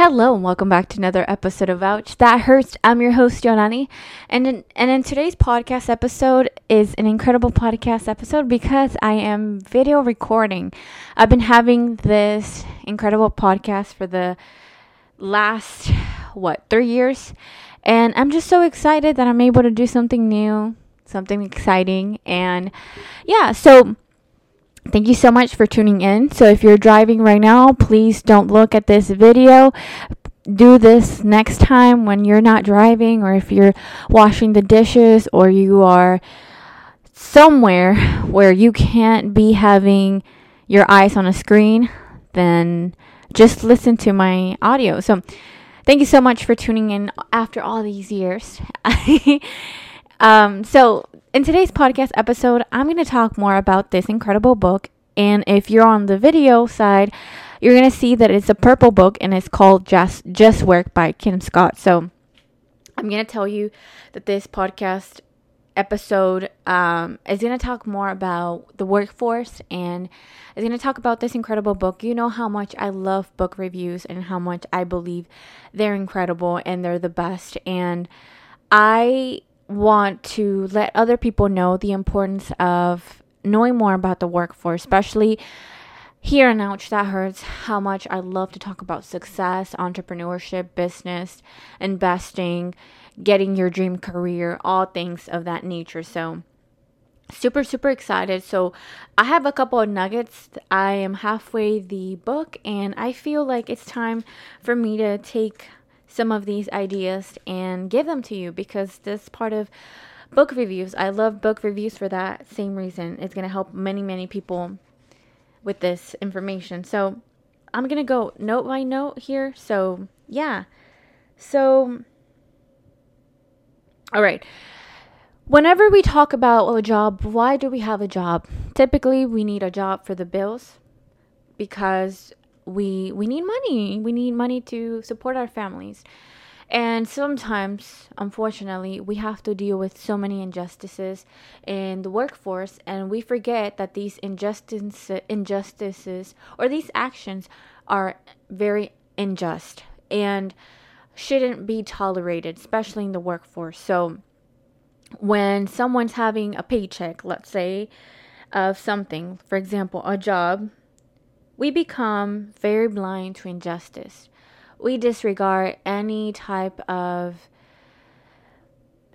Hello and welcome back to another episode of Ouch That Hurts. I'm your host, Yolany, and in today's podcast episode is an incredible podcast episode because I am video recording. I've been having this incredible podcast for the last 3 years, and I'm just so excited that I'm able to do something new, something exciting, and yeah, so thank you so much for tuning in. So if you're driving right now, please don't look at this video. Do this next time when you're not driving, or if you're washing the dishes, or you are somewhere where you can't be having your eyes on a screen, then just listen to my audio. So thank you so much for tuning in after all these years. In today's podcast episode, I'm going to talk more about this incredible book, and if you're on the video side, you're going to see that it's a purple book, and it's called Just Work by Kim Scott. So I'm going to tell you that this podcast episode is going to talk more about the workforce, and it's going to talk about this incredible book. You know how much I love book reviews and how much I believe they're incredible and they're the best, and I want to let other people know the importance of knowing more about the workforce, especially here in Ouch That Hurts, how much I love to talk about success, entrepreneurship, business, investing, getting your dream career, all things of that nature. So super, super excited. So I have a couple of nuggets. I am halfway the book, and I feel like it's time for me to take some of these ideas and give them to you, because this part of book reviews, I love book reviews for that same reason. It's going to help many, many people with this information. So I'm going to go note by note here. So yeah. So, all right. Whenever we talk about a job, why do we have a job? Typically, we need a job for the bills, because we need money. We need money to support our families. And sometimes, unfortunately, we have to deal with so many injustices in the workforce, and we forget that these injustices or these actions are very unjust and shouldn't be tolerated, especially in the workforce. So when someone's having a paycheck, let's say, of something, for example, a job, we become very blind to injustice. We disregard any type of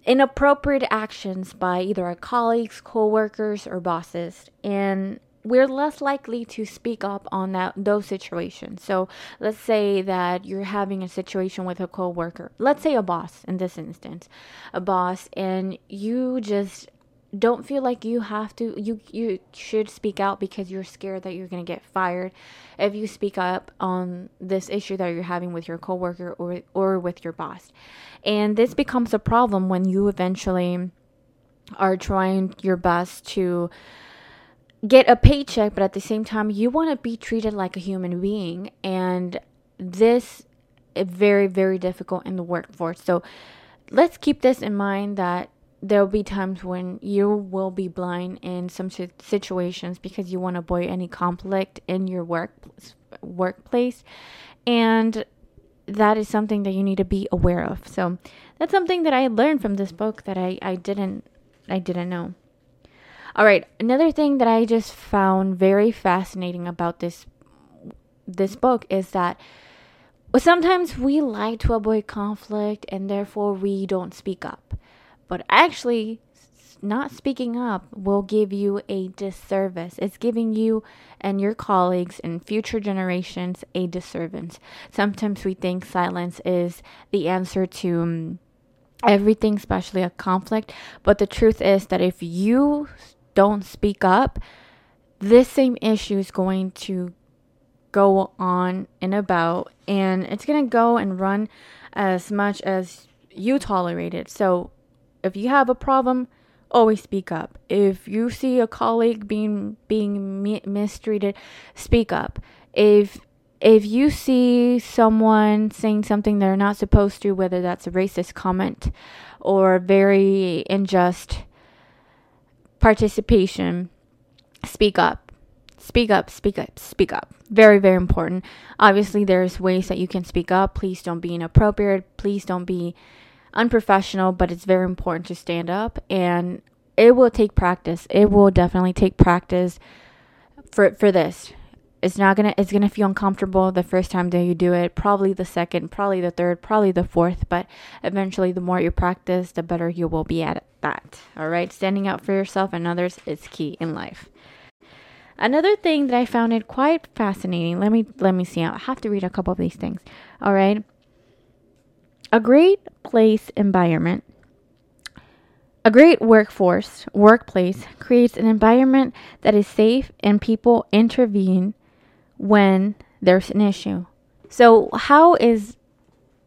inappropriate actions by either our colleagues, co-workers, or bosses, and we're less likely to speak up on those situations. So let's say that you're having a situation with a co-worker, let's say a boss in this instance, and you just don't feel like you have to, you should speak out because you're scared that you're going to get fired if you speak up on this issue that you're having with your coworker or with your boss. And this becomes a problem when you eventually are trying your best to get a paycheck, but at the same time, you want to be treated like a human being. And this is very, very difficult in the workforce. So let's keep this in mind, that there'll be times when you will be blind in some situations because you want to avoid any conflict in your workplace. And that is something that you need to be aware of. So that's something that I learned from this book that I didn't know. All right. Another thing that I just found very fascinating about this book is that sometimes we like to avoid conflict, and therefore we don't speak up. But actually, not speaking up will give you a disservice. It's giving you and your colleagues and future generations a disservice. Sometimes we think silence is the answer to everything, especially a conflict. But the truth is that if you don't speak up, this same issue is going to go on and about, and it's going to go and run as much as you tolerate it. So if you have a problem, always speak up. If you see a colleague being mistreated, speak up. If you see someone saying something they're not supposed to, whether that's a racist comment or very unjust participation, speak up. Speak up, speak up, speak up. Very, very important. Obviously, there's ways that you can speak up. Please don't be inappropriate. Please don't be unprofessional, but it's very important to stand up, and it will take practice. It will definitely take practice for this. It's going to feel uncomfortable the first time that you do it, probably the second, probably the third, probably the fourth, but eventually the more you practice, the better you will be at that. All right? Standing up for yourself and others is key in life. Another thing that I found it quite fascinating. Let me see. I have to read a couple of these things. All right. A great place environment. A great workplace creates an environment that is safe and people intervene when there's an issue. So how is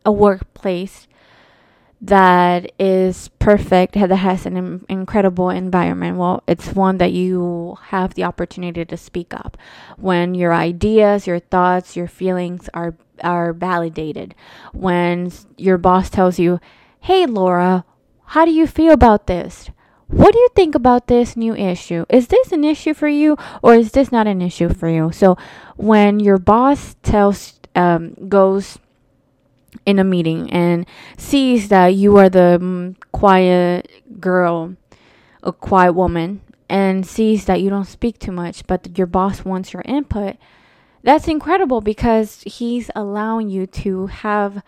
a workplace that is perfect, that has an incredible environment? Well, it's one that you have the opportunity to speak up when your ideas, your thoughts, your feelings are validated. When your boss tells you, "Hey, Laura, how do you feel about this? What do you think about this new issue? Is this an issue for you, or is this not an issue for you?" So when your boss goes in a meeting and sees that you are the quiet girl, a quiet woman, and sees that you don't speak too much, but your boss wants your input, that's incredible, because he's allowing you to have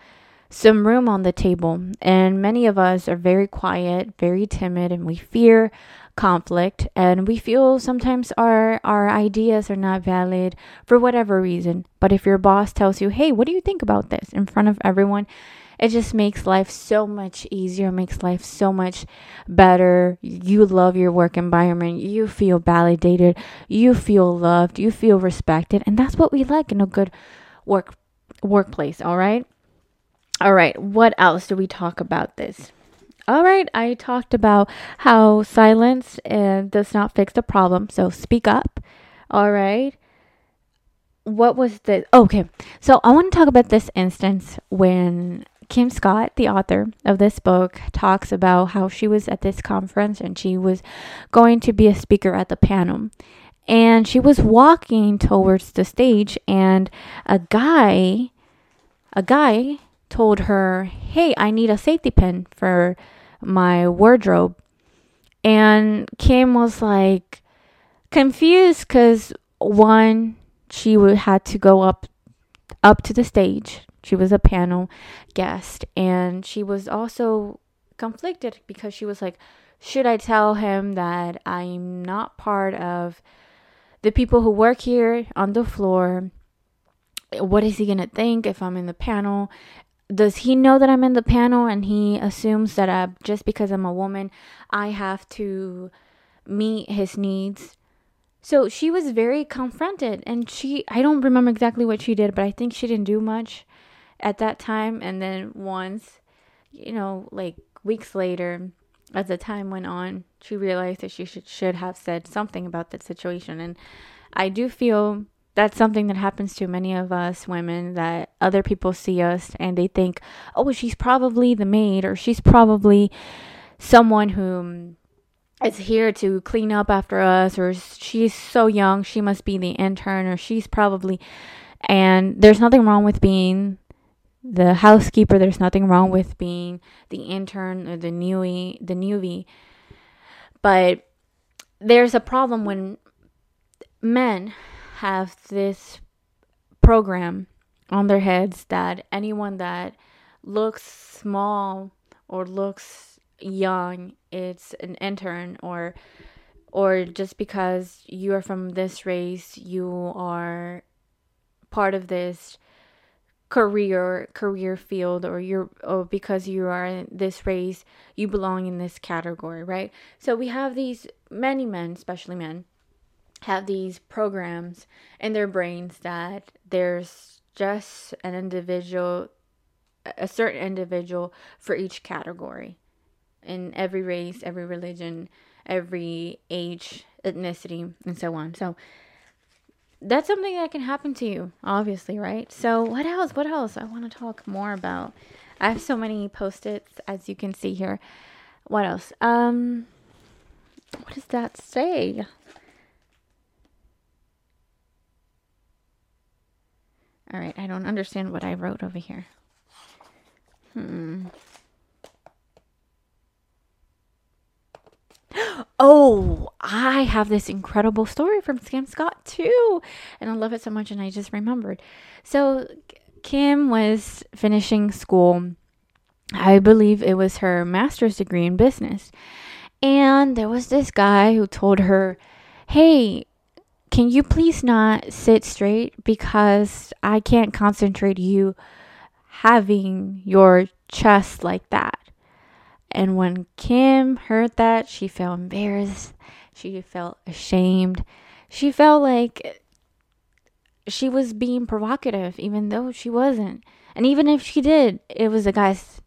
some room on the table. And many of us are very quiet, very timid, and we fear conflict, and we feel sometimes our ideas are not valid for whatever reason. But if your boss tells you, "Hey, what do you think about this?" in front of everyone, it just makes life so much easier, makes life so much better. You love your work environment. You feel validated. You feel loved. You feel respected. And that's what we like in a good workplace, all right? All right, what else do we talk about this? All right, I talked about how silence does not fix the problem, so speak up. All right. What was this? Okay, so I want to talk about this instance when Kim Scott, the author of this book, talks about how she was at this conference and she was going to be a speaker at the panel. And she was walking towards the stage, and a guy told her, "Hey, I need a safety pin for my wardrobe." And Kim was like confused, because one, she had to go up to the stage. She was a panel guest, and she was also conflicted because she was like, "Should I tell him that I'm not part of the people who work here on the floor? What is he gonna think if I'm in the panel? Does he know that I'm in the panel and he assumes that just because I'm a woman, I have to meet his needs?" So she was very confronted, and I don't remember exactly what she did, but I think she didn't do much at that time. And then once, weeks later, as the time went on, she realized that she should have said something about that situation. And I do feel that's something that happens to many of us women, that other people see us and they think, "Oh, she's probably the maid, or she's probably someone who is here to clean up after us, or she's so young, she must be the intern, or she's probably..." And there's nothing wrong with being the housekeeper. There's nothing wrong with being the intern or the newbie. But there's a problem when men have this program on their heads that anyone that looks small or looks young, it's an intern, or just because you are from this race, you are part of this career field, or because you are in this race, you belong in this category, right? So we have these many men, especially men, have these programs in their brains that there's just a certain individual for each category, in every race, every religion, every age, ethnicity, and so on. So that's something that can happen to you, obviously, right? So what else I want to talk more about? I have so many post-its, as you can see here. What else? What does that say? All right, I don't understand what I wrote over here. Oh, I have this incredible story from Kim Scott too, and I love it so much, and I just remembered. So Kim was finishing school. I believe it was her master's degree in business. And there was this guy who told her, "Hey, can you please not sit straight because I can't concentrate you having your chest like that." And when Kim heard that, she felt embarrassed. She felt ashamed. She felt like she was being provocative, even though she wasn't. And even if she did, it was the guy's.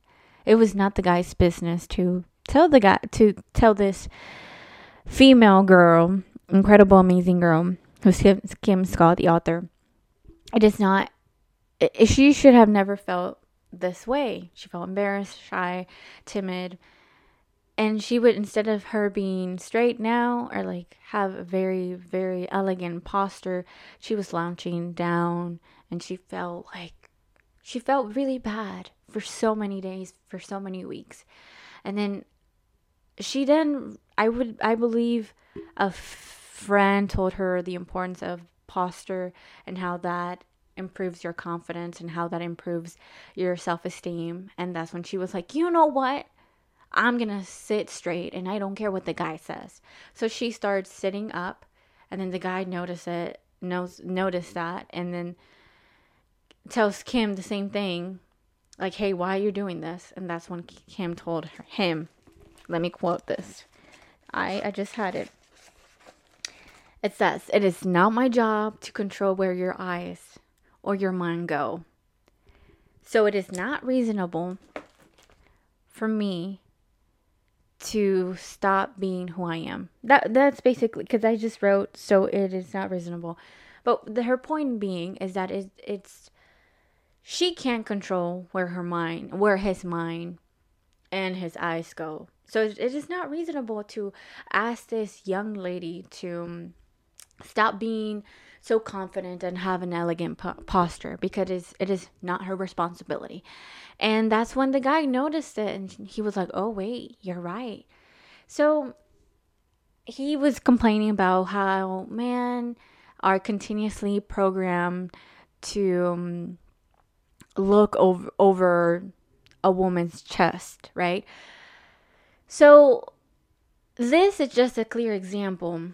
It was not the guy's business to tell this female girl, incredible, amazing girl, who's Kim Scott, the author. It is not. She should have never felt this way. She felt embarrassed, shy, timid, and she would, instead of her being straight now or like have a very, very elegant posture, she was lounging down, and she felt really bad for so many days, for so many weeks. And then I believe a friend told her the importance of posture and how that improves your confidence and how that improves your self-esteem. And that's when she was like, you know what, I'm gonna sit straight and I don't care what the guy says. So she started sitting up, and then the guy noticed that, and then tells Kim the same thing, like, hey, why are you doing this? And that's when Kim told him, let me quote this, I just had it. It says, "It is not my job to control where your eyes or your mind go. So it is not reasonable for me to stop being who I am." That's basically, because I just wrote, so it is not reasonable. But her point being is that she can't control where his mind and his eyes go. So it is not reasonable to ask this young lady to stop being so confident and have an elegant posture, because it is not her responsibility. And that's when the guy noticed it, and he was like, oh wait, you're right. So he was complaining about how men are continuously programmed to look over a woman's chest, right? So this is just a clear example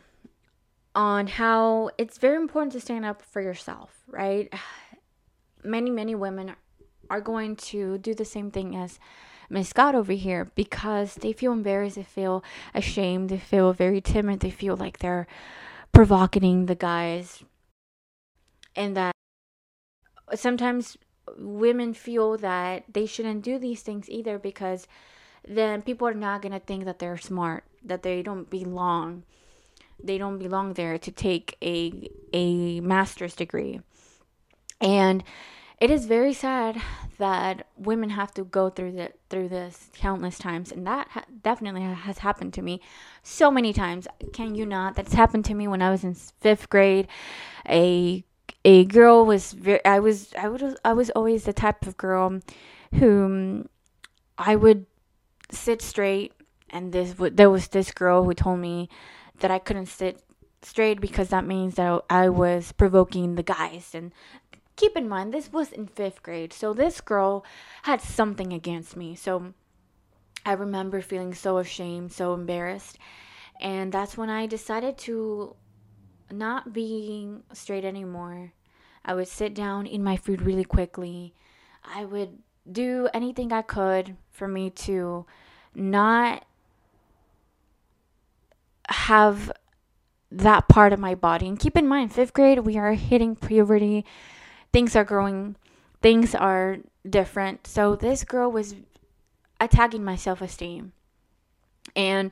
on how it's very important to stand up for yourself, right? Many, many women are going to do the same thing as Miss Scott over here because they feel embarrassed, they feel ashamed, they feel very timid, they feel like they're provocating the guys. And that sometimes women feel that they shouldn't do these things either, because then people are not going to think that they're smart, that they don't belong. They don't belong there to take a master's degree. And it is very sad that women have to go through this countless times. And that definitely has happened to me so many times. Can you not? That's happened to me when I was in 5th grade. A girl was I was always the type of girl who I would sit straight, and there was this girl who told me that I couldn't sit straight because that means that I was provoking the guys. And keep in mind, this was in 5th grade, so this girl had something against me. So I remember feeling so ashamed, so embarrassed, and that's when I decided to not being straight anymore. I would sit down, eat my food really quickly. I would do anything I could for me to not have that part of my body. And keep in mind, 5th grade, we are hitting puberty. Things are growing. Things are different. So this girl was attacking my self-esteem. And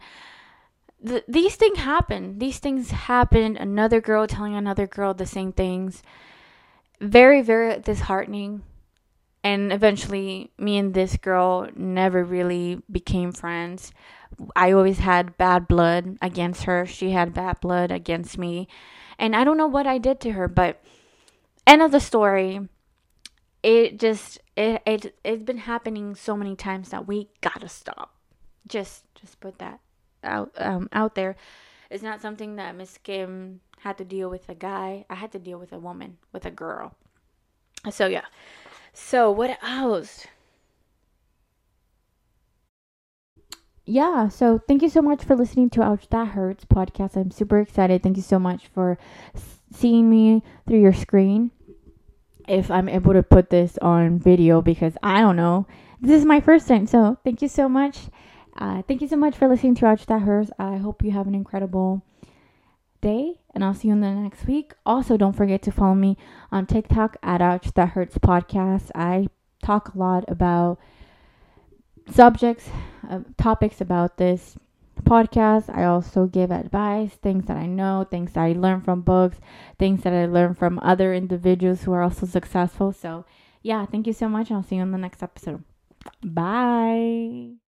these things happened. These things happened. Another girl telling another girl the same things. Very, very disheartening. And eventually, me and this girl never really became friends. I always had bad blood against her. She had bad blood against me. And I don't know what I did to her, but end of the story, It's been happening so many times that we gotta stop. Just put that out there. It's not something that Miss Kim had to deal with a guy. I had to deal with a woman, with a girl. So yeah. So what else? Yeah, so thank you so much for listening to Ouch That Hurts podcast. I'm super excited. Thank you so much for seeing me through your screen. If I'm able to put this on video, because I don't know. This is my first time, so thank you so much. Thank you so much for listening to Ouch That Hurts. I hope you have an incredible day, and I'll see you in the next week. Also, don't forget to follow me on TikTok at Ouch That Hurts Podcast. I talk a lot about subjects, topics about this podcast. I also give advice, things that I know, things that I learned from books, things that I learned from other individuals who are also successful. So yeah, thank you so much, and I'll see you on the next episode. Bye.